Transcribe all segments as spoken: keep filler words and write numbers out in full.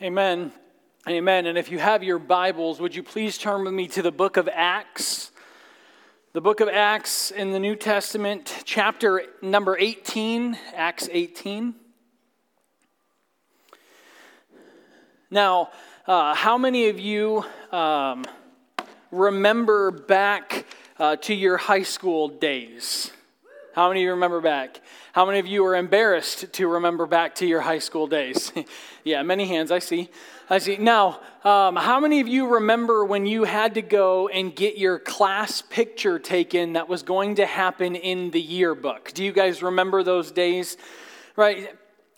Amen. Amen. And if you have your Bibles, would you please turn with me to the book of Acts? The book of Acts in the New Testament, chapter number eighteen, Acts eighteen. Now, uh, how many of you um, remember back uh, to your high school days? How many of you remember back? How many of you are embarrassed to remember back to your high school days? Yeah, many hands, I see. I see. Now, um, how many of you remember when you had to go and get your class picture taken that was going to happen in the yearbook? Do you guys remember those days? Right?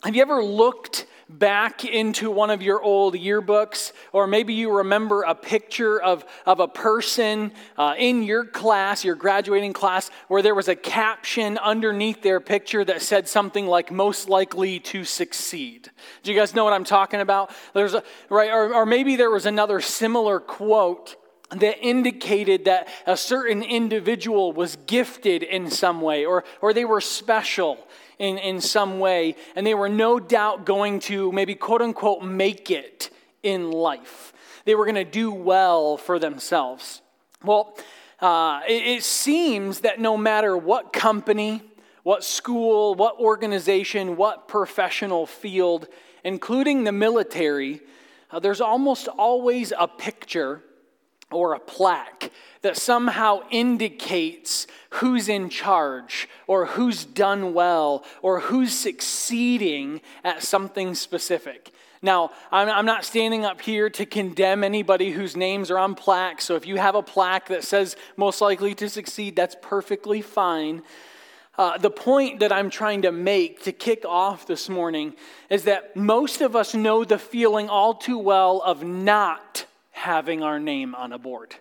Have you ever looked back into one of your old yearbooks, or maybe you remember a picture of, of a person uh, in your class, your graduating class, where there was a caption underneath their picture that said something like, most likely to succeed? Do you guys know what I'm talking about? There's a, right, or, or maybe there was another similar quote that indicated that a certain individual was gifted in some way, or or they were special in, in some way, and they were no doubt going to maybe quote-unquote make it in life. They were going to do well for themselves. Well, uh, it, it seems that no matter what company, what school, what organization, what professional field, including the military, uh, there's almost always a picture or a plaque that somehow indicates who's in charge or who's done well or who's succeeding at something specific. Now, I'm not standing up here to condemn anybody whose names are on plaques, so if you have a plaque that says most likely to succeed, that's perfectly fine. Uh, the point that I'm trying to make to kick off this morning is that most of us know the feeling all too well of not having our name on a board,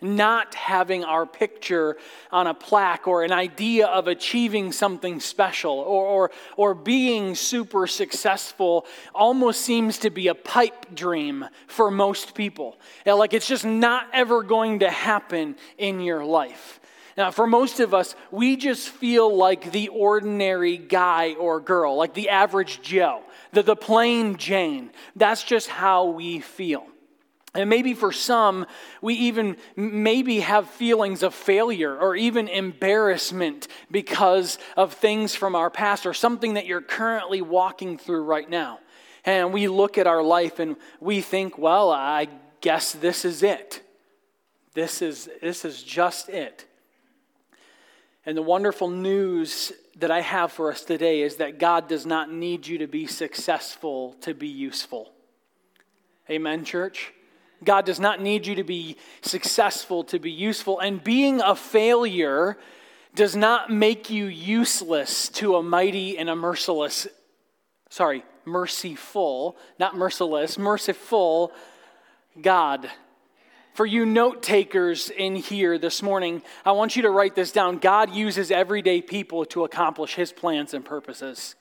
not having our picture on a plaque, or an idea of achieving something special, or or, or being super successful almost seems to be a pipe dream for most people. You know, like it's just not ever going to happen in your life. Now, for most of us, we just feel like the ordinary guy or girl, like the average Joe, the, the plain Jane. That's just how we feel. And maybe for some, we even maybe have feelings of failure or even embarrassment because of things from our past or something that you're currently walking through right now. And we look at our life and we think, well, I guess this is it. This is this is just it. And the wonderful news that I have for us today is that God does not need you to be successful to be useful. Amen, church? God does not need you to be successful to be useful. And being a failure does not make you useless to a mighty and a merciless, sorry, merciful, not merciless, merciful God. For you note takers in here this morning, I want you to write this down. God uses everyday people to accomplish his plans and purposes.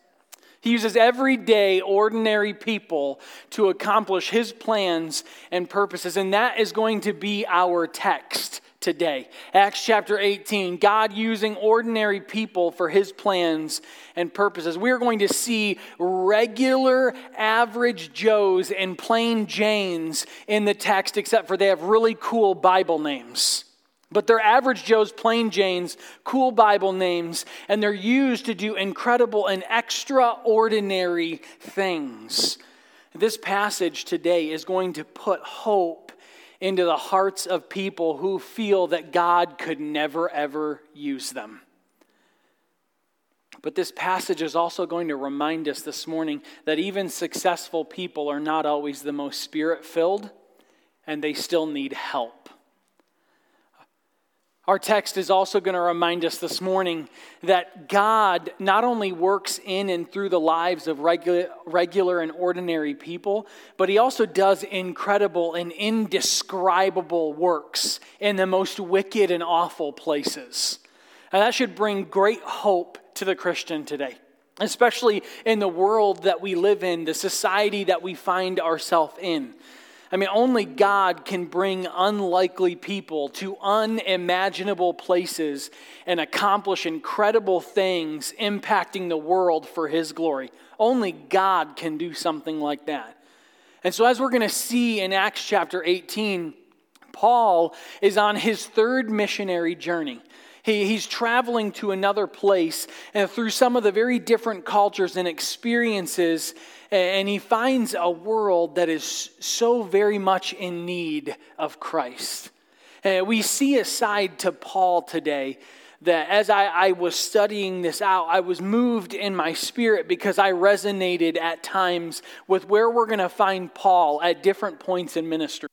He uses everyday, ordinary people to accomplish his plans and purposes. And that is going to be our text today. Acts chapter eighteen, God using ordinary people for his plans and purposes. We are going to see regular, average Joes and plain Janes in the text, except for they have really cool Bible names. But they're average Joes, plain Janes, cool Bible names, and they're used to do incredible and extraordinary things. This passage today is going to put hope into the hearts of people who feel that God could never, ever use them. But this passage is also going to remind us this morning that even successful people are not always the most spirit-filled, and they still need help. Our text is also going to remind us this morning that God not only works in and through the lives of regular, regular and ordinary people, but he also does incredible and indescribable works in the most wicked and awful places. And that should bring great hope to the Christian today, especially in the world that we live in, the society that we find ourselves in. I mean, only God can bring unlikely people to unimaginable places and accomplish incredible things impacting the world for his glory. Only God can do something like that. And so as we're going to see in Acts chapter eighteen, Paul is on his third missionary journey. He, he's traveling to another place and through some of the very different cultures and experiences, and he finds a world that is so very much in need of Christ. And we see a side to Paul today that as I, I was studying this out, I was moved in my spirit because I resonated at times with where we're going to find Paul at different points in ministry.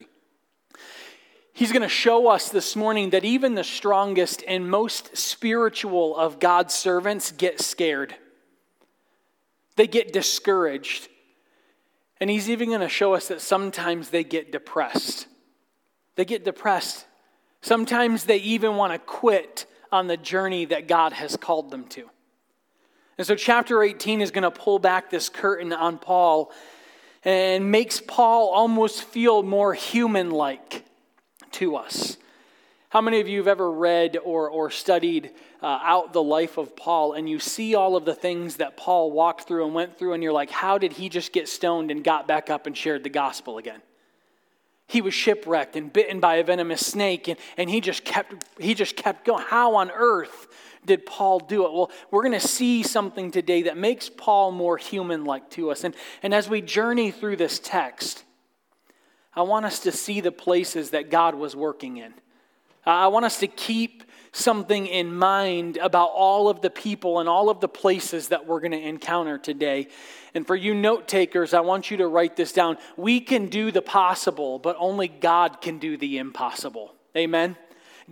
He's going to show us this morning that even the strongest and most spiritual of God's servants get scared. They get discouraged. And he's even going to show us that sometimes they get depressed. They get depressed. Sometimes they even want to quit on the journey that God has called them to. And so chapter eighteen is going to pull back this curtain on Paul and makes Paul almost feel more human-like to us. How many of you have ever read or, or studied uh, out the life of Paul, and you see all of the things that Paul walked through and went through, and you're like, how did he just get stoned and got back up and shared the gospel again? He was shipwrecked and bitten by a venomous snake, and, and he just kept he just kept going. How on earth did Paul do it? Well, we're going to see something today that makes Paul more human-like to us. And, and as we journey through this text, I want us to see the places that God was working in. Uh, I want us to keep something in mind about all of the people and all of the places that we're going to encounter today. And for you note takers, I want you to write this down. We can do the possible, but only God can do the impossible. Amen?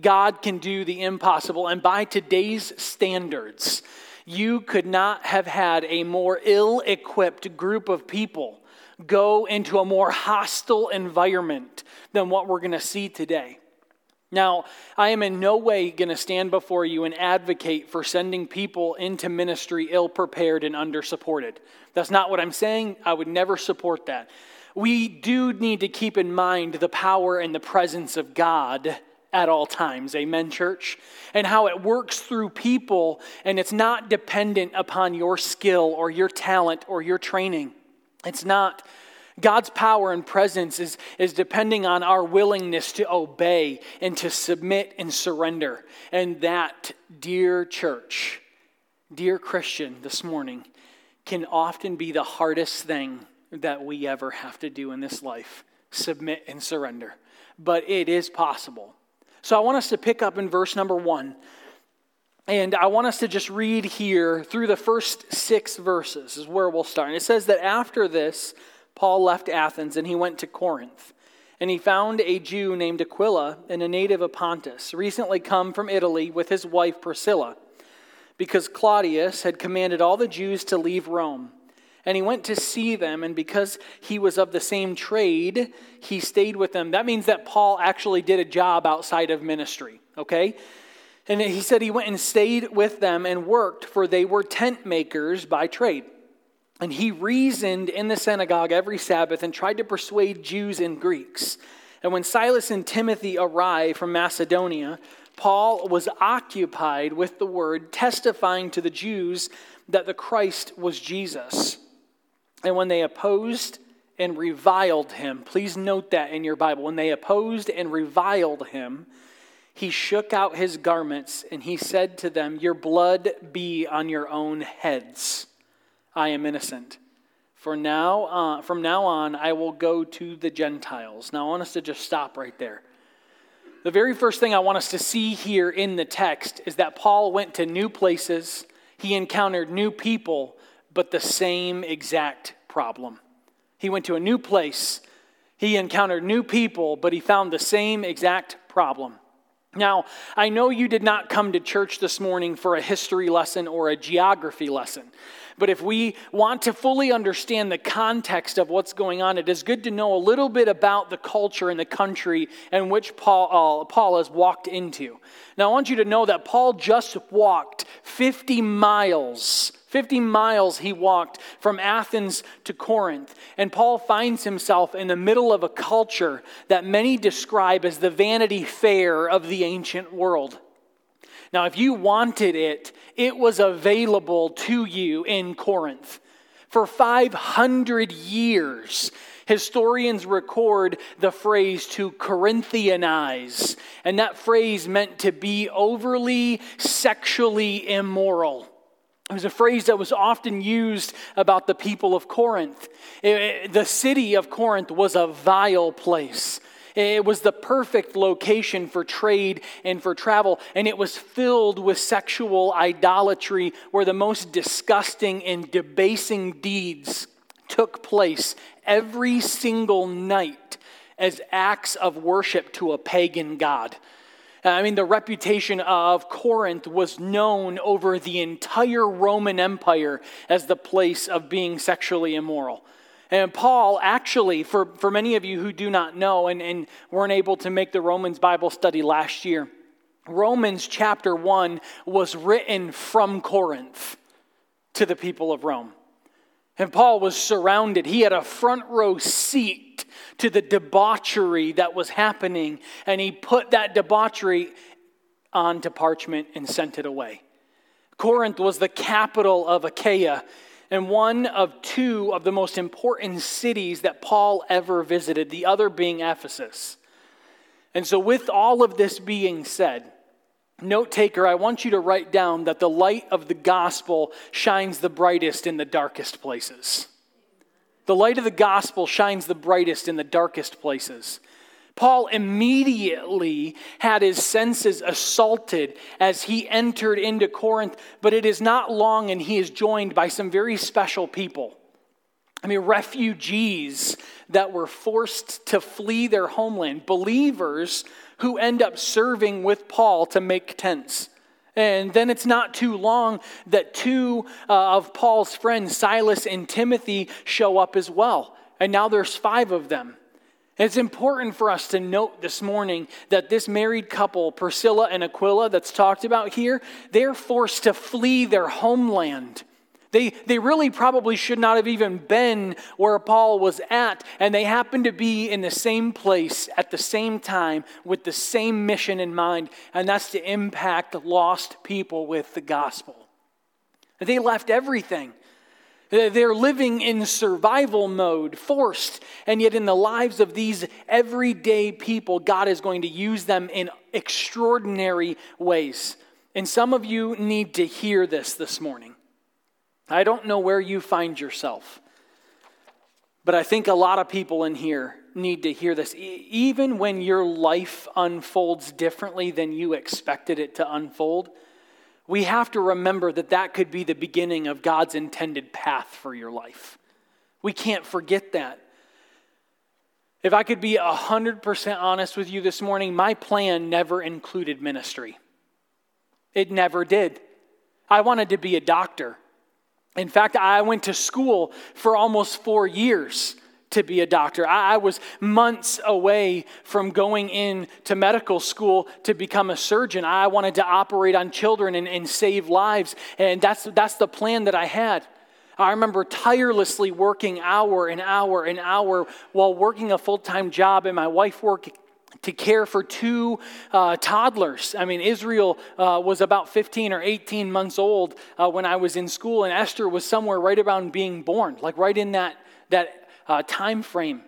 God can do the impossible. And by today's standards, you could not have had a more ill-equipped group of people go into a more hostile environment than what we're going to see today. Now, I am in no way going to stand before you and advocate for sending people into ministry ill-prepared and under-supported. That's not what I'm saying. I would never support that. We do need to keep in mind the power and the presence of God at all times. Amen, church? And how it works through people, and it's not dependent upon your skill or your talent or your training. It's not. God's power and presence is, is depending on our willingness to obey and to submit and surrender. And that, dear church, dear Christian this morning, can often be the hardest thing that we ever have to do in this life, submit and surrender. But it is possible. So I want us to pick up in verse number one. And I want us to just read here through the first six verses is where we'll start. And it says that after this, Paul left Athens and he went to Corinth, and he found a Jew named Aquila and a native of Pontus, recently come from Italy with his wife Priscilla, because Claudius had commanded all the Jews to leave Rome. And he went to see them, and because he was of the same trade, he stayed with them. That means that Paul actually did a job outside of ministry, okay? And he said he went and stayed with them and worked, for they were tent makers by trade. And he reasoned in the synagogue every Sabbath and tried to persuade Jews and Greeks. And when Silas and Timothy arrived from Macedonia, Paul was occupied with the word, testifying to the Jews that the Christ was Jesus. And when they opposed and reviled him, please note that in your Bible, when they opposed and reviled him, he shook out his garments and he said to them, "Your blood be on your own heads. I am innocent. For now, uh, from now on, I will go to the Gentiles." Now, I want us to just stop right there. The very first thing I want us to see here in the text is that Paul went to new places, he encountered new people, but the same exact problem. He went to a new place, he encountered new people, but he found the same exact problem. Now, I know you did not come to church this morning for a history lesson or a geography lesson, but if we want to fully understand the context of what's going on, it is good to know a little bit about the culture and the country in which Paul, uh, Paul has walked into. Now, I want you to know that Paul just walked fifty miles. fifty miles he walked from Athens to Corinth, and Paul finds himself in the middle of a culture that many describe as the Vanity Fair of the ancient world. Now, if you wanted it, it was available to you in Corinth. For five hundred years, Historians record the phrase to Corinthianize, and that phrase meant to be overly sexually immoral. It was a phrase that was often used about the people of Corinth. It, the city of Corinth was a vile place. It was the perfect location for trade and for travel, and it was filled with sexual idolatry where the most disgusting and debasing deeds took place every single night as acts of worship to a pagan god. I mean, the reputation of Corinth was known over the entire Roman Empire as the place of being sexually immoral. And Paul, actually, for, for many of you who do not know and, and weren't able to make the Romans Bible study last year, Romans chapter one was written from Corinth to the people of Rome. And Paul was surrounded. He had a front row seat to the debauchery that was happening, and he put that debauchery onto parchment and sent it away. Corinth was the capital of Achaia, and one of two of the most important cities that Paul ever visited, the other being Ephesus. And so with all of this being said, note taker, I want you to write down that the light of the gospel shines the brightest in the darkest places. The light of the gospel shines the brightest in the darkest places. Paul immediately had his senses assaulted as he entered into Corinth, but it is not long and he is joined by some very special people. I mean, refugees that were forced to flee their homeland, believers who end up serving with Paul to make tents. And then it's not too long that two uh, of Paul's friends, Silas and Timothy, show up as well. And now there's five of them. It's important for us to note this morning that this married couple, Priscilla and Aquila, that's talked about here, they're forced to flee their homeland. They, they really probably should not have even been where Paul was at, and they happen to be in the same place at the same time with the same mission in mind, and that's to impact lost people with the gospel. They left everything. They're living in survival mode, forced, and yet in the lives of these everyday people, God is going to use them in extraordinary ways. And some of you need to hear this this morning. I don't know where you find yourself, but I think a lot of people in here need to hear this. E- even when your life unfolds differently than you expected it to unfold, we have to remember that that could be the beginning of God's intended path for your life. We can't forget that. If I could be one hundred percent honest with you this morning, my plan never included ministry. It never did. I wanted to be a doctor. In fact, I went to school for almost four years to be a doctor. I, I was months away from going in to medical school to become a surgeon. I wanted to operate on children and, and save lives, and that's that's the plan that I had. I remember tirelessly working hour and hour and hour while working a full-time job and my wife working to care for two uh, toddlers. I mean, Israel uh, was about fifteen or eighteen months old uh, when I was in school, and Esther was somewhere right around being born, like right in that that. Uh, time frame.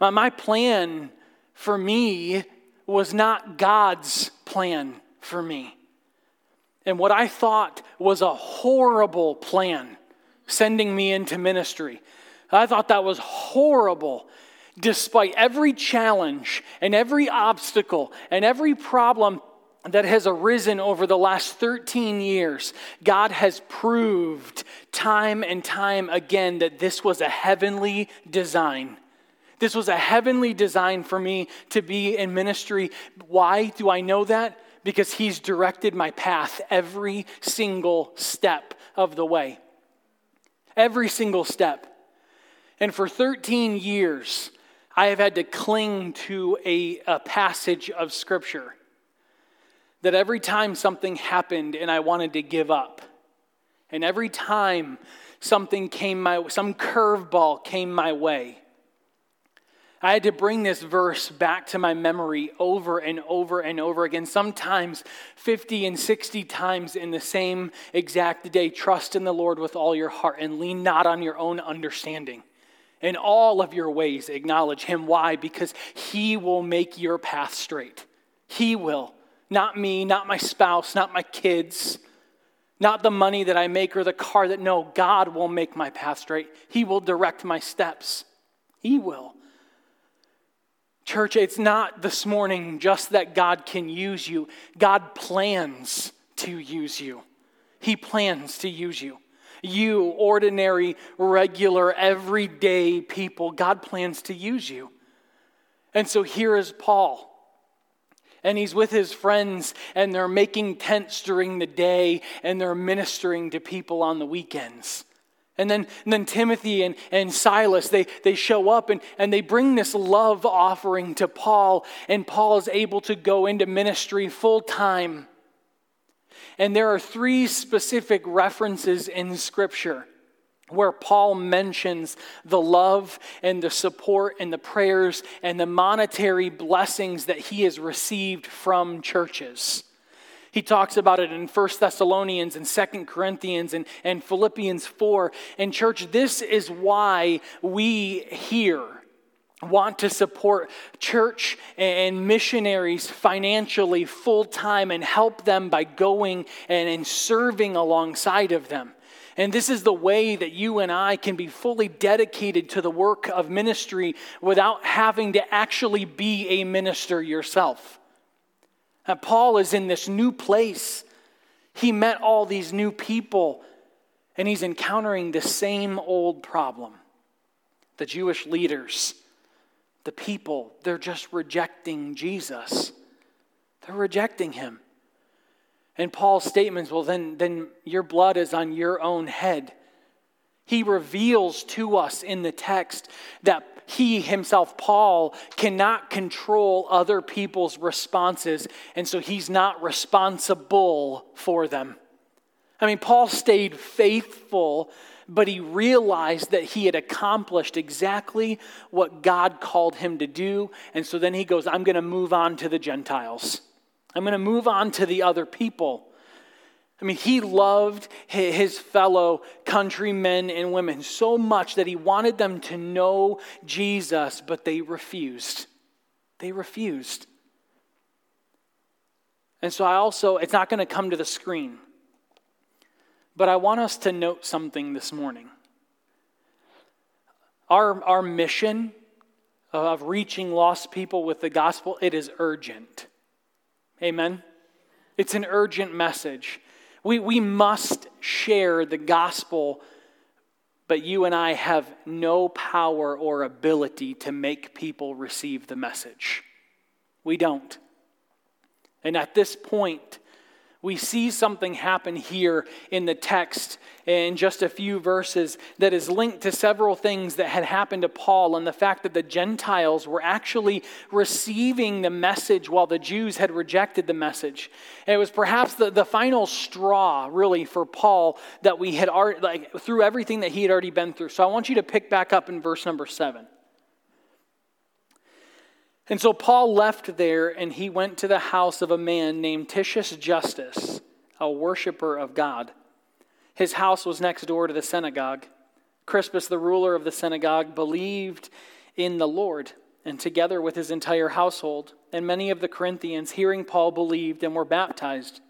Uh, my plan for me was not God's plan for me. And what I thought was a horrible plan, sending me into ministry, I thought that was horrible. Despite every challenge and every obstacle and every problem that has arisen over the last thirteen years, God has proved time and time again that this was a heavenly design. This was a heavenly design for me to be in ministry. Why do I know that? Because He's directed my path every single step of the way. Every single step. And for thirteen years, I have had to cling to a, a passage of Scripture that every time something happened and I wanted to give up, and every time something came my some curveball came my way, I had to bring this verse back to my memory over and over and over again, sometimes fifty and sixty times in the same exact day. Trust in the Lord with all your heart and lean not on your own understanding. In all of your ways, acknowledge him. Why? Because he will make your path straight. He will. Not me, not my spouse, not my kids, not the money that I make or the car that, no, God will make my path straight. He will direct my steps. He will. Church, it's not this morning just that God can use you. God plans to use you. He plans to use you. You, ordinary, regular, everyday people, God plans to use you. And so here is Paul. And he's with his friends, and they're making tents during the day, and they're ministering to people on the weekends. And then, and then Timothy and, and Silas, they, they show up, and, and they bring this love offering to Paul, and Paul is able to go into ministry full time. And there are three specific references in Scripture where Paul mentions the love and the support and the prayers and the monetary blessings that he has received from churches. He talks about it in First Thessalonians and Second Corinthians and, and Philippians four. And church, this is why we here want to support church and missionaries financially full-time and help them by going and, and serving alongside of them. And this is the way that you and I can be fully dedicated to the work of ministry without having to actually be a minister yourself. And Paul is in this new place. He met all these new people, and he's encountering the same old problem. The Jewish leaders, the people, they're just rejecting Jesus. They're rejecting him. And Paul's statements, well, then, then your blood is on your own head. He reveals to us in the text that he himself, Paul, cannot control other people's responses, and so he's not responsible for them. I mean, Paul stayed faithful, but he realized that he had accomplished exactly what God called him to do, and so then he goes, I'm going to move on to the Gentiles. I'm going to move on to the other people. I mean, he loved his fellow countrymen and women so much that he wanted them to know Jesus, but they refused. They refused. And so I also, it's not going to come to the screen, but I want us to note something this morning. Our, our mission of reaching lost people with the gospel, it is urgent. Amen? It's an urgent message. We, we must share the gospel, but you and I have no power or ability to make people receive the message. We don't. And at this point, we see something happen here in the text in just a few verses that is linked to several things that had happened to Paul and the fact that the Gentiles were actually receiving the message while the Jews had rejected the message. And it was perhaps the, the final straw, really, for Paul that we had already, like, through everything that he had already been through. So I want you to pick back up in verse number seven. And so Paul left there, and he went to the house of a man named Titius Justus, a worshiper of God. His house was next door to the synagogue. Crispus, the ruler of the synagogue, believed in the Lord, and together with his entire household, and many of the Corinthians, hearing Paul, believed and were baptized.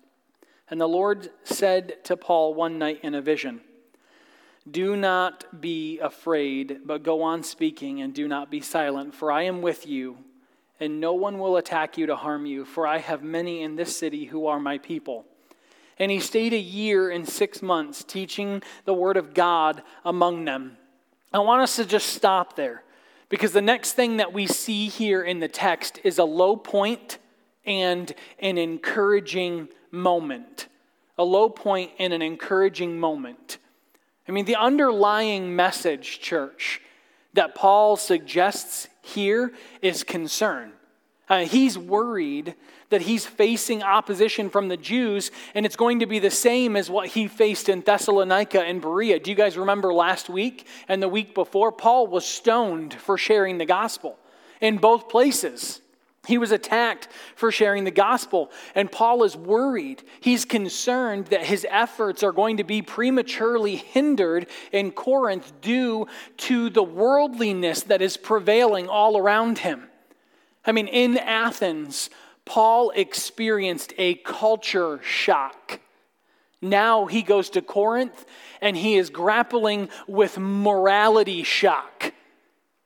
And the Lord said to Paul one night in a vision, "Do not be afraid, but go on speaking, and do not be silent, for I am with you, and no one will attack you to harm you, for I have many in this city who are my people." And he stayed a year and six months teaching the word of God among them. I want us to just stop there, because the next thing that we see here in the text is a low point and an encouraging moment. A low point and an encouraging moment. I mean, the underlying message, church, that Paul suggests here is concern. Uh, he's worried that he's facing opposition from the Jews, and it's going to be the same as what he faced in Thessalonica and Berea. Do you guys remember last week and the week before? Paul was stoned for sharing the gospel in both places. He was attacked for sharing the gospel, and Paul is worried. He's concerned that his efforts are going to be prematurely hindered in Corinth due to the worldliness that is prevailing all around him. I mean, in Athens, Paul experienced a culture shock. Now he goes to Corinth, and he is grappling with morality shock.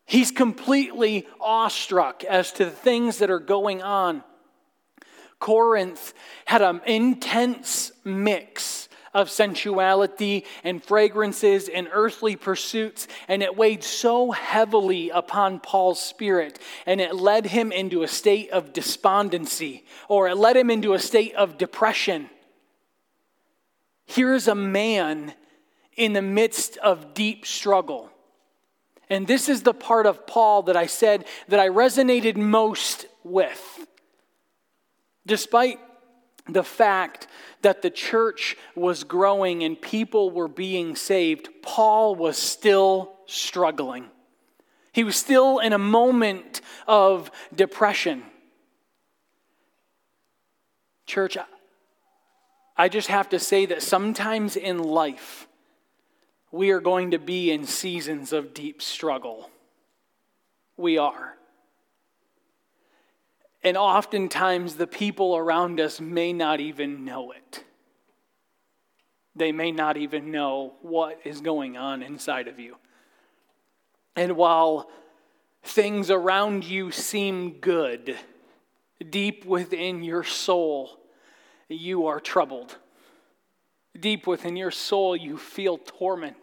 He's completely awestruck as to the things that are going on. Corinth had an intense mix of sensuality and fragrances and earthly pursuits, and it weighed so heavily upon Paul's spirit, and it led him into a state of despondency, or it led him into a state of depression. Here is a man in the midst of deep struggle. And this is the part of Paul that I said that I resonated most with. Despite the fact that the church was growing and people were being saved, Paul was still struggling. He was still in a moment of depression. Church, I just have to say that sometimes in life, we are going to be in seasons of deep struggle. We are. And oftentimes the people around us may not even know it. They may not even know what is going on inside of you. And while things around you seem good, deep within your soul, you are troubled. Deep within your soul, you feel tormented.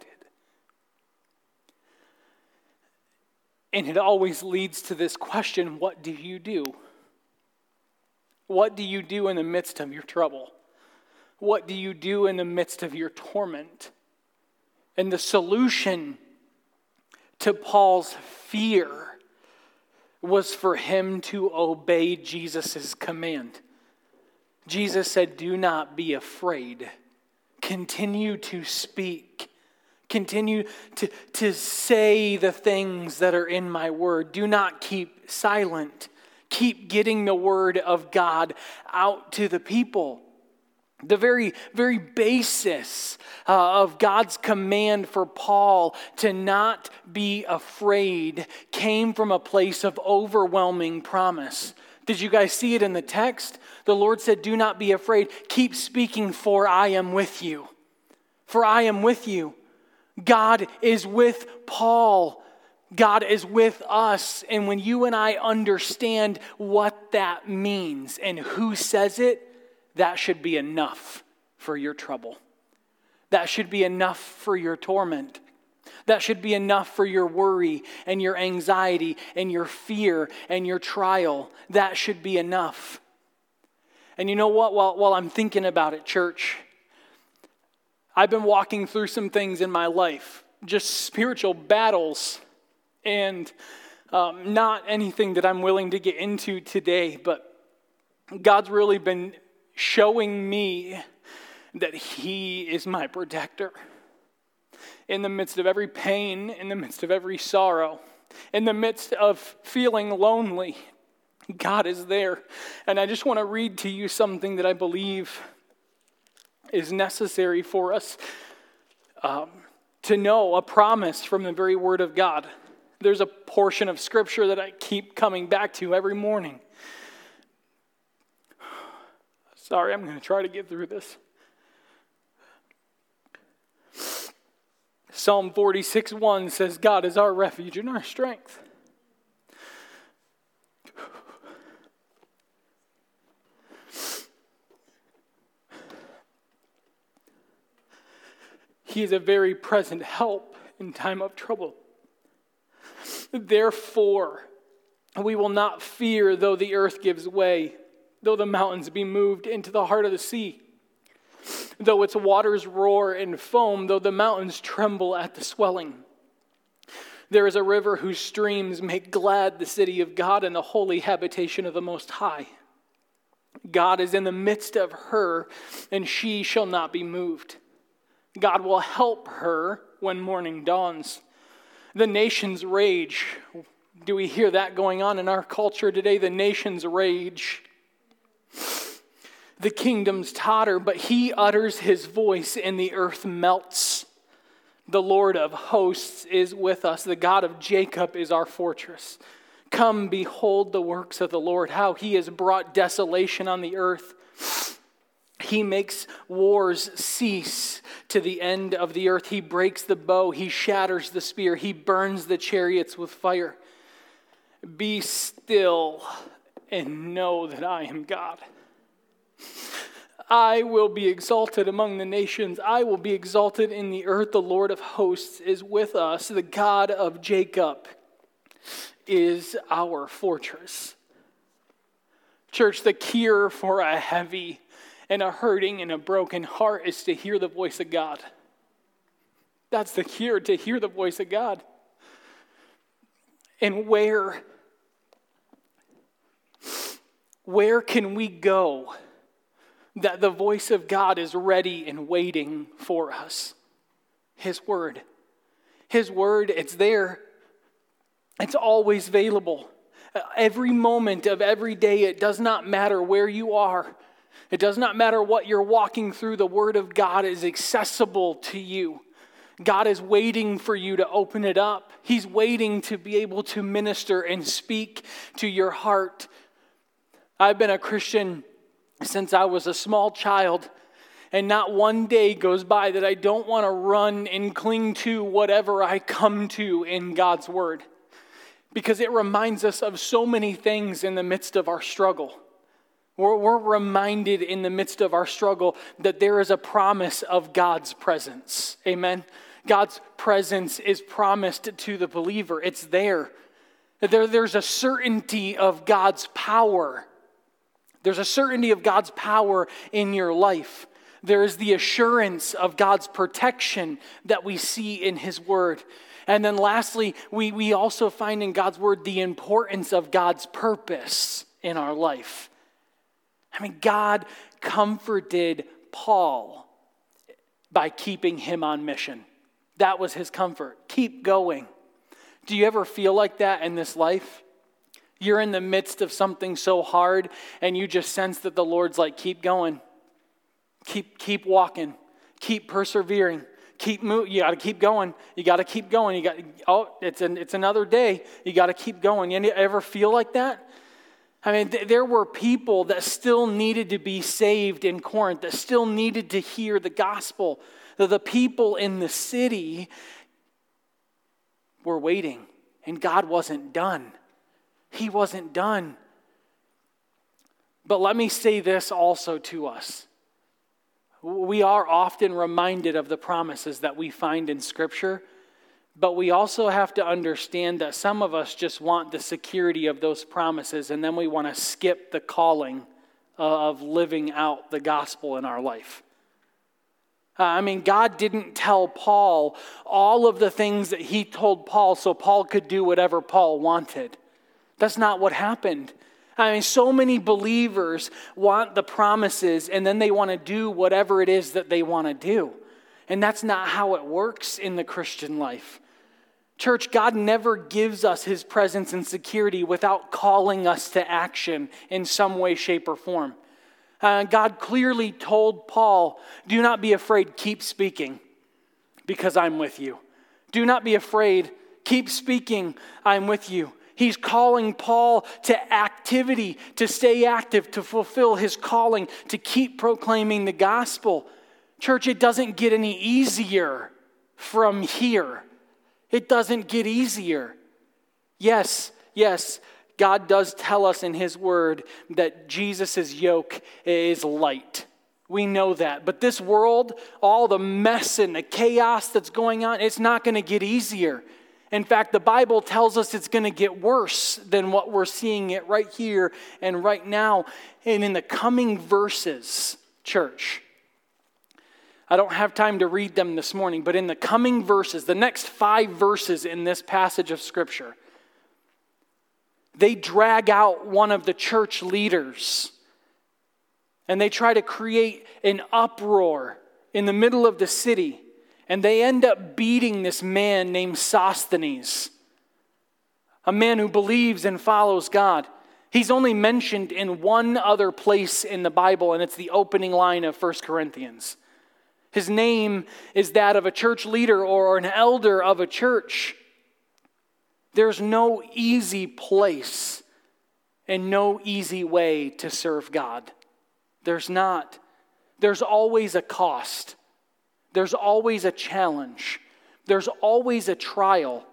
And it always leads to this question, what do you do? What do you do in the midst of your trouble? What do you do in the midst of your torment? And the solution to Paul's fear was for him to obey Jesus' command. Jesus said, "Do not be afraid. Continue to speak. Continue to, to say the things that are in my word. Do not keep silent. Keep getting the word of God out to the people." The very, very basis uh, of God's command for Paul to not be afraid came from a place of overwhelming promise. Did you guys see it in the text? The Lord said, "Do not be afraid. Keep speaking, for I am with you." For I am with you. God is with Paul. God is with us. And when you and I understand what that means and who says it, that should be enough for your trouble. That should be enough for your torment. That should be enough for your worry and your anxiety and your fear and your trial. That should be enough. And you know what? While, while I'm thinking about it, church, I've been walking through some things in my life, just spiritual battles, and um, not anything that I'm willing to get into today, but God's really been showing me that He is my protector. In the midst of every pain, in the midst of every sorrow, in the midst of feeling lonely, God is there. And I just want to read to you something that I believe is necessary for us um, to know, a promise from the very Word of God. There's a portion of Scripture that I keep coming back to every morning. Sorry, I'm going to try to get through this. Psalm forty-six one says, "God is our refuge and our strength." He is a very present help in time of trouble. "Therefore, we will not fear though the earth gives way, though the mountains be moved into the heart of the sea. Though its waters roar and foam, though the mountains tremble at the swelling. There is a river whose streams make glad the city of God and the holy habitation of the Most High. God is in the midst of her, and she shall not be moved. God will help her when morning dawns. The nations rage Do we hear that going on in our culture today? The nations rage. The kingdoms totter, but he utters his voice and the earth melts. The Lord of hosts is with us. The God of Jacob is our fortress. Come, behold the works of the Lord, how he has brought desolation on the earth. He makes wars cease to the end of the earth. He breaks the bow. He shatters the spear. He burns the chariots with fire. Be still and know that I am God. I will be exalted among the nations. I will be exalted in the earth. The Lord of hosts is with us. The God of Jacob is our fortress. Church, the cure for a heavy and a hurting and a broken heart is to hear the voice of God. That's the cure, to hear the voice of God. And where, where can we go that the voice of God is ready and waiting for us? His word. His word, it's there. It's always available. Every moment of every day, it does not matter where you are. It does not matter what you're walking through. The word of God is accessible to you. God is waiting for you to open it up. He's waiting to be able to minister and speak to your heart. I've been a Christian since I was a small child, and not one day goes by that I don't want to run and cling to whatever I come to in God's word, because it reminds us of so many things in the midst of our struggle. We're, we're reminded in the midst of our struggle that there is a promise of God's presence. Amen? God's presence is promised to the believer. It's there. There there's a certainty of God's power. There's a certainty of God's power in your life. There is the assurance of God's protection that we see in his word. And then lastly, we, we also find in God's word the importance of God's purpose in our life. I mean, God comforted Paul by keeping him on mission. That was his comfort. Keep going. Do you ever feel like that in this life? You're in the midst of something so hard and you just sense that the Lord's like, keep going. Keep keep walking. Keep persevering. Keep moving. You got to keep going. You got to keep going. You got oh, it's an, it's another day. You got to keep going. You ever feel like that? I mean, th- there were people that still needed to be saved in Corinth, that still needed to hear the gospel. The, the people in the city were waiting, and God wasn't done. He wasn't done. But let me say this also to us. We are often reminded of the promises that we find in Scripture, but we also have to understand that some of us just want the security of those promises, and then we want to skip the calling of living out the gospel in our life. I mean, God didn't tell Paul all of the things that he told Paul so Paul could do whatever Paul wanted. That's not what happened. I mean, so many believers want the promises, and then they want to do whatever it is that they want to do. And that's not how it works in the Christian life. Church, God never gives us his presence and security without calling us to action in some way, shape, or form. Uh, God clearly told Paul, do not be afraid, keep speaking, because I'm with you. Do not be afraid, keep speaking, I'm with you. He's calling Paul to activity, to stay active, to fulfill his calling, to keep proclaiming the gospel. Church, it doesn't get any easier from here. It doesn't get easier. Yes, yes, God does tell us in his word that Jesus' yoke is light. We know that. But this world, all the mess and the chaos that's going on, it's not going to get easier. In fact, the Bible tells us it's going to get worse than what we're seeing it right here and right now. And in the coming verses, church, I don't have time to read them this morning, but in the coming verses, the next five verses in this passage of Scripture, they drag out one of the church leaders and they try to create an uproar in the middle of the city, and they end up beating this man named Sosthenes. a man who believes and follows God. He's only mentioned in one other place in the Bible, and it's the opening line of First Corinthians. His name is that of a church leader or an elder of a church. There's no easy place and no easy way to serve God. There's not. There's always a cost. There's always a challenge. There's always a trial.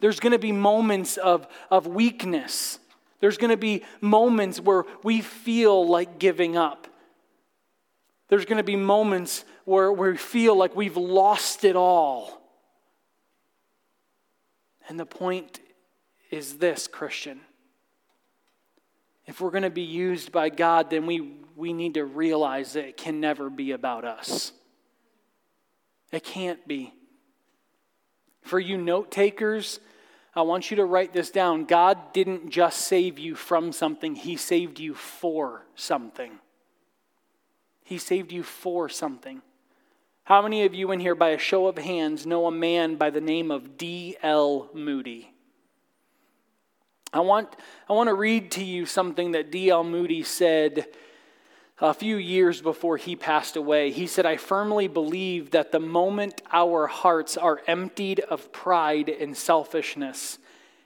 There's going to be moments of, of weakness. There's going to be moments where we feel like giving up. There's going to be moments where, where we feel like we've lost it all. And the point is this, Christian. If we're going to be used by God, then we, we need to realize that it can never be about us. It can't be. For you note takers, I want you to write this down. God didn't just save you from something. He saved you for something. He saved you for something. How many of you in here, by a show of hands, know a man by the name of D L Moody? I want, I want to read to you something that D L Moody said a few years before he passed away. He said, "I firmly believe that the moment our hearts are emptied of pride and selfishness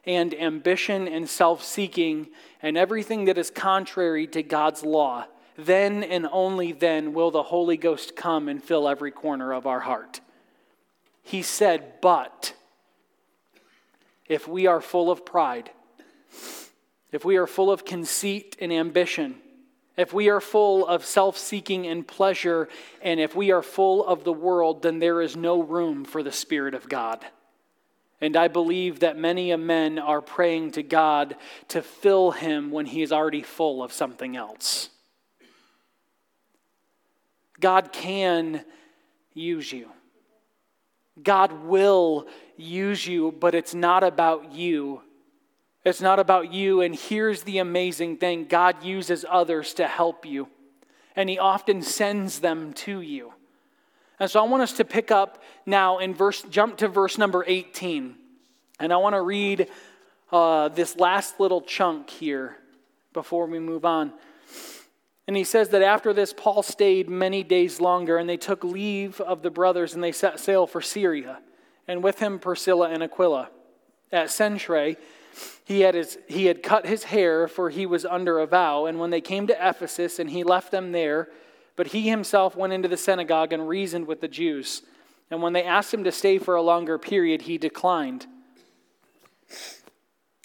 and ambition and self-seeking and everything that is contrary to God's law, then and only then will the Holy Ghost come and fill every corner of our heart." He said, "But if we are full of pride, if we are full of conceit and ambition, if we are full of self-seeking and pleasure, and if we are full of the world, then there is no room for the Spirit of God. And I believe that many a men are praying to God to fill him when he is already full of something else." God can use you. God will use you, but it's not about you. It's not about you, and here's the amazing thing. God uses others to help you, and he often sends them to you. And so I want us to pick up now in verse, jump to verse number eighteen, and I want to read uh, this last little chunk here before we move on. And he says that after this, Paul stayed many days longer, and they took leave of the brothers, and they set sail for Syria, and with him Priscilla and Aquila. At Cenchreae, He had his, he had cut his hair, for he was under a vow. And when they came to Ephesus, and he left them there, but he himself went into the synagogue and reasoned with the Jews. And when they asked him to stay for a longer period, he declined.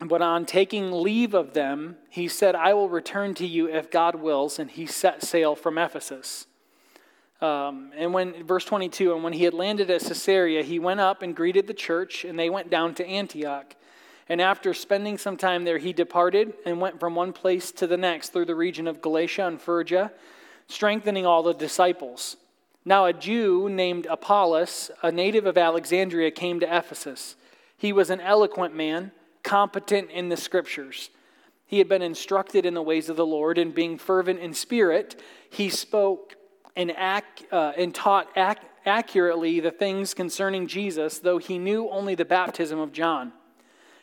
But on taking leave of them, he said, "I will return to you if God wills." And he set sail from Ephesus. Um, and when, verse twenty-two, and when he had landed at Caesarea, he went up and greeted the church, and they went down to Antioch. And after spending some time there, he departed and went from one place to the next through the region of Galatia and Phrygia, strengthening all the disciples. Now a Jew named Apollos, a native of Alexandria, came to Ephesus. He was an eloquent man, competent in the Scriptures. He had been instructed in the ways of the Lord, and being fervent in spirit, he spoke and, ac- uh, and taught ac- accurately the things concerning Jesus, though he knew only the baptism of John.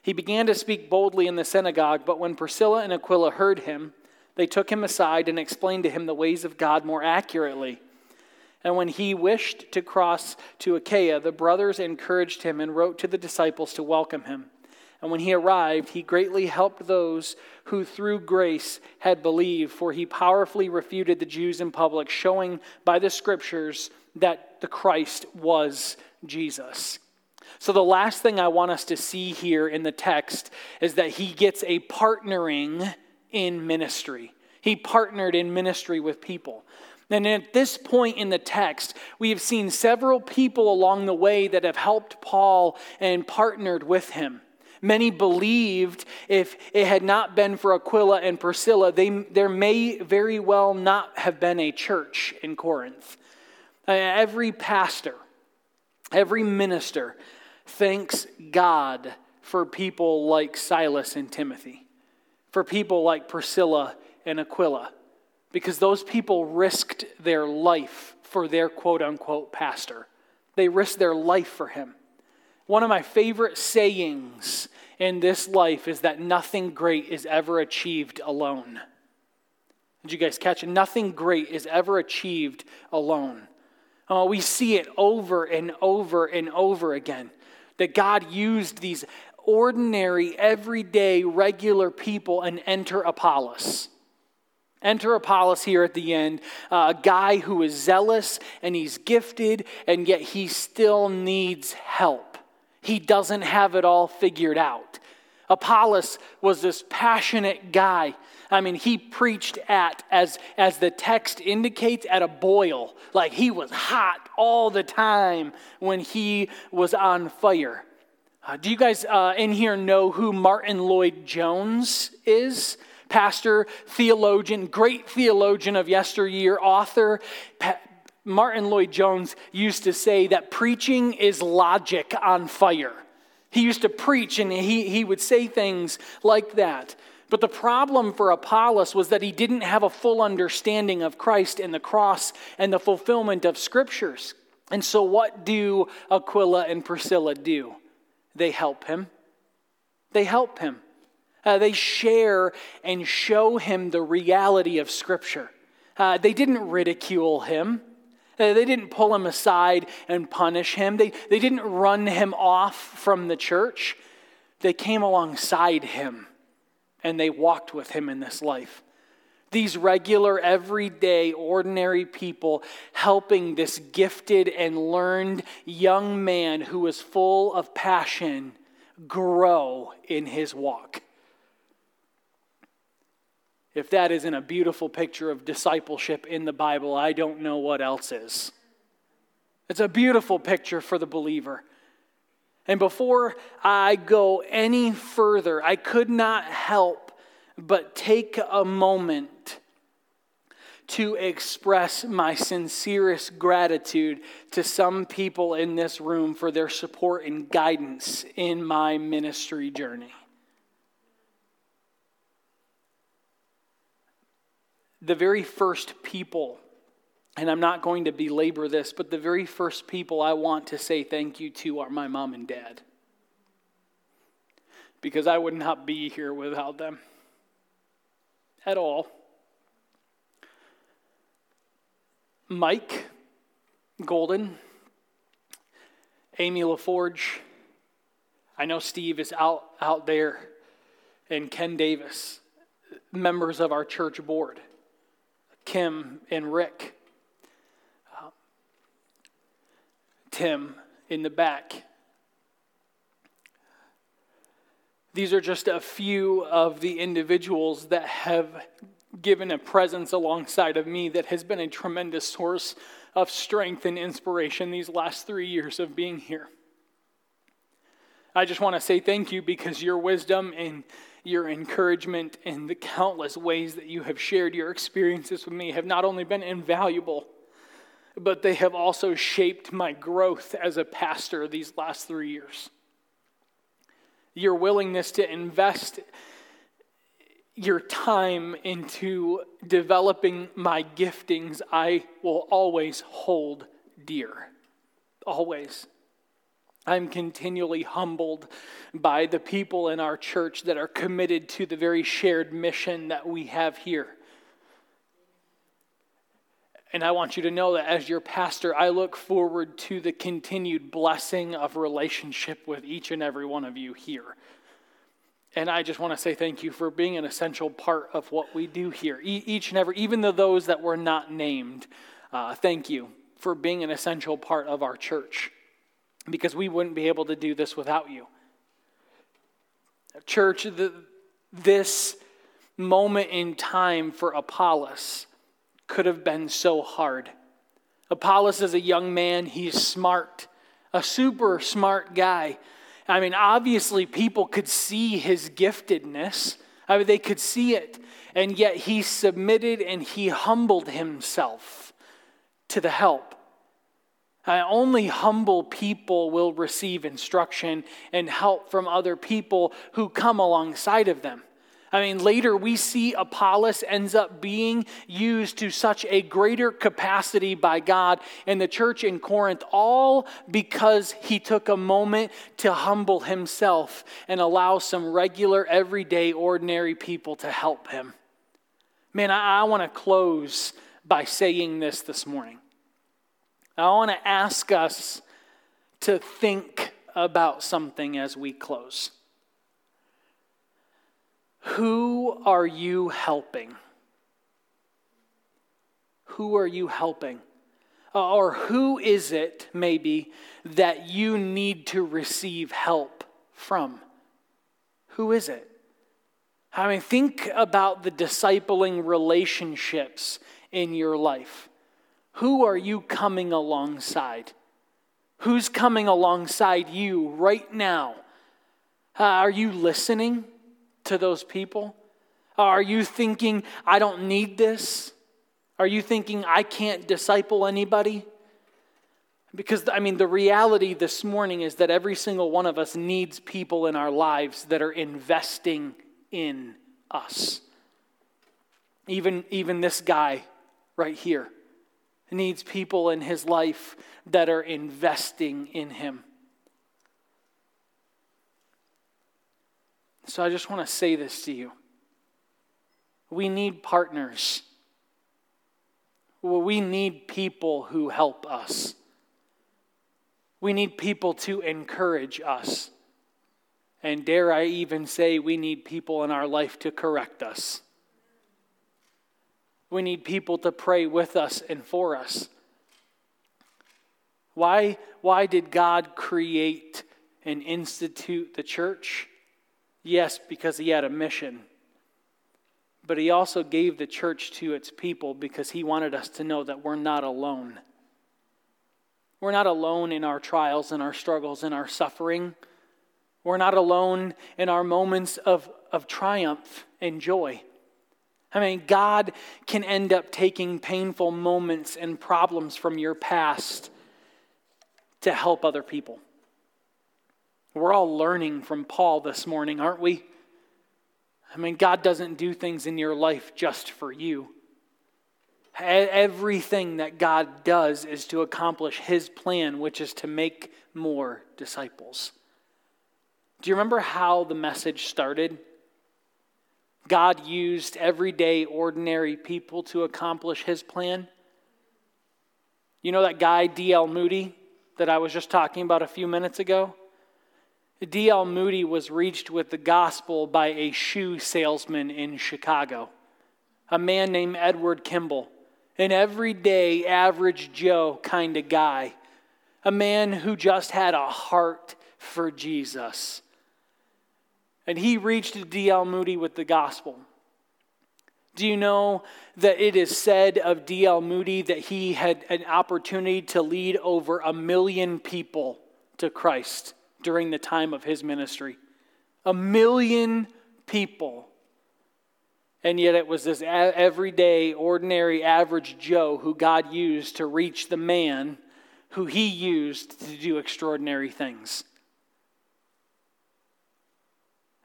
He began to speak boldly in the synagogue, but when Priscilla and Aquila heard him, they took him aside and explained to him the ways of God more accurately. And when he wished to cross to Achaia, the brothers encouraged him and wrote to the disciples to welcome him. And when he arrived, he greatly helped those who through grace had believed, for he powerfully refuted the Jews in public, showing by the Scriptures that the Christ was Jesus. So the last thing I want us to see here in the text is that he gets a partnering in ministry. He partnered in ministry with people. And at this point in the text, we have seen several people along the way that have helped Paul and partnered with him. Many believed if it had not been for Aquila and Priscilla, they, there may very well not have been a church in Corinth. Every pastor, every minister thanks God for people like Silas and Timothy, for people like Priscilla and Aquila, because those people risked their life for their quote-unquote pastor. They risked their life for him. One of my favorite sayings in this life is that nothing great is ever achieved alone. Did you guys catch it? Nothing great is ever achieved alone. Oh, we see it over and over and over again, that God used these ordinary, everyday, regular people and enter Apollos. Enter Apollos here at the end, a guy who is zealous and he's gifted, and yet he still needs help. He doesn't have it all figured out. Apollos was this passionate guy. I mean, he preached at, as, as the text indicates, at a boil. Like, he was hot all the time when he was on fire. Uh, do you guys uh, in here know who Martin Lloyd-Jones is? Pastor, theologian, great theologian of yesteryear, author. Pa- Martin Lloyd-Jones used to say that preaching is logic on fire. He used to preach and he, he would say things like that. But the problem for Apollos was that he didn't have a full understanding of Christ and the cross and the fulfillment of scriptures. And so what do Aquila and Priscilla do? They help him. They help him. Uh, they share and show him the reality of Scripture. Uh, they didn't ridicule him. Uh, they didn't pull him aside and punish him. They, they didn't run him off from the church. They came alongside him, and they walked with him in this life. These regular, everyday, ordinary people helping this gifted and learned young man who was full of passion grow in his walk. If that isn't a beautiful picture of discipleship in the Bible, I don't know what else is. It's a beautiful picture for the believer. And before I go any further, I could not help but take a moment to express my sincerest gratitude to some people in this room for their support and guidance in my ministry journey. The very first people, and I'm not going to belabor this, but the very first people I want to say thank you to are my mom and dad. Because I would not be here without them. At all. Mike Golden, Amy LaForge, I know Steve is out, out there, and Ken Davis, members of our church board. Kim and Rick, uh, Tim in the back. These are just a few of the individuals that have given a presence alongside of me that has been a tremendous source of strength and inspiration these last three years of being here. I just want to say thank you, because your wisdom and your encouragement and the countless ways that you have shared your experiences with me have not only been invaluable, but they have also shaped my growth as a pastor these last three years. Your willingness to invest your time into developing my giftings, I will always hold dear. Always. I'm continually humbled by the people in our church that are committed to the very shared mission that we have here. And I want you to know that as your pastor, I look forward to the continued blessing of relationship with each and every one of you here. And I just want to say thank you for being an essential part of what we do here. E- each and every, even though those that were not named, uh, thank you for being an essential part of our church. Because we wouldn't be able to do this without you. Church, the, this moment in time for Apollos could have been so hard. Apollos is a young man. He's smart, a super smart guy. I mean, obviously people could see his giftedness. I mean, they could see it. And yet he submitted and he humbled himself to the help. Uh, only humble people will receive instruction and help from other people who come alongside of them. I mean, later we see Apollos ends up being used to such a greater capacity by God and the church in Corinth, all because he took a moment to humble himself and allow some regular, everyday, ordinary people to help him. Man, I, I want to close by saying this this morning. I want to ask us to think about something as we close. Who are you helping? Who are you helping? Or who is it, maybe, that you need to receive help from? Who is it? I mean, think about the discipling relationships in your life. Who are you coming alongside? Who's coming alongside you right now? Uh, are you listening to those people? Are you thinking, I don't need this? Are you thinking, I can't disciple anybody? Because, I mean, the reality this morning is that every single one of us needs people in our lives that are investing in us. Even, even this guy right here needs people in his life that are investing in him. So I just want to say this to you. We need partners. We need people who help us. We need people to encourage us. And dare I even say, we need people in our life to correct us. We need people to pray with us and for us. Why, why did God create and institute the church? Yes, because he had a mission. But he also gave the church to its people because he wanted us to know that we're not alone. We're not alone in our trials, in our struggles, in our suffering. We're not alone in our moments of, of triumph and joy. I mean, God can end up taking painful moments and problems from your past to help other people. We're all learning from Paul this morning, aren't we? I mean, God doesn't do things in your life just for you. Everything that God does is to accomplish his plan, which is to make more disciples. Do you remember how the message started? God used everyday, ordinary people to accomplish his plan. You know that guy, D L Moody, that I was just talking about a few minutes ago? D L Moody was reached with the gospel by a shoe salesman in Chicago, a man named Edward Kimball, an everyday, average Joe kind of guy, a man who just had a heart for Jesus. And he reached D L Moody with the gospel. Do you know that it is said of D L Moody that he had an opportunity to lead over a million people to Christ during the time of his ministry? A million people. And yet it was this everyday, ordinary, average Joe who God used to reach the man who he used to do extraordinary things.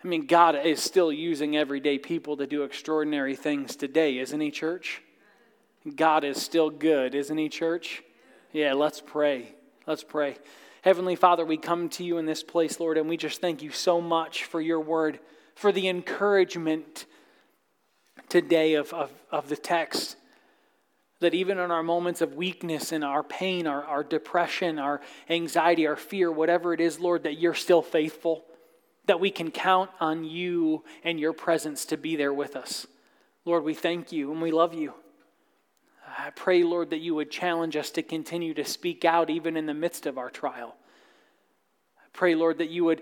I mean, God is still using everyday people to do extraordinary things today, isn't he, church? God is still good, isn't he, church? Yeah, let's pray. Let's pray. Heavenly Father, we come to you in this place, Lord, and we just thank you so much for your word, for the encouragement today of, of, of the text, that even in our moments of weakness and our pain, our, our depression, our anxiety, our fear, whatever it is, Lord, that you're still faithful, that we can count on you and your presence to be there with us. Lord, we thank you and we love you. I pray, Lord, that you would challenge us to continue to speak out even in the midst of our trial. I pray, Lord, that you would,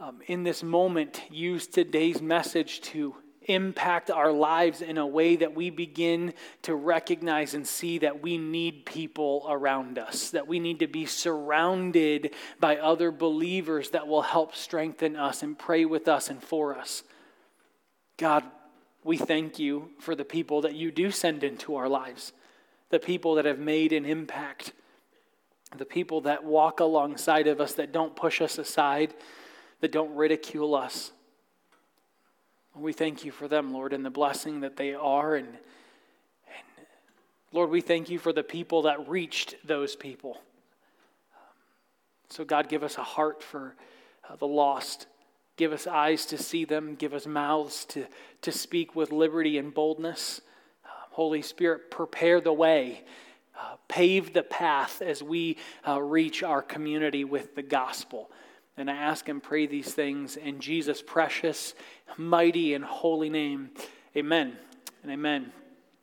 um, in this moment, use today's message to impact our lives in a way that we begin to recognize and see that we need people around us, that we need to be surrounded by other believers that will help strengthen us and pray with us and for us. God, we thank you for the people that you do send into our lives, the people that have made an impact, the people that walk alongside of us, that don't push us aside, that don't ridicule us. We thank you for them, Lord, and the blessing that they are. And, and Lord, we thank you for the people that reached those people. So God, give us a heart for uh, the lost. Give us eyes to see them. Give us mouths to, to speak with liberty and boldness. Uh, Holy Spirit, prepare the way. Uh, pave the path as we uh, reach our community with the gospel. And I ask and pray these things in Jesus' precious, mighty, and holy name. Amen and amen.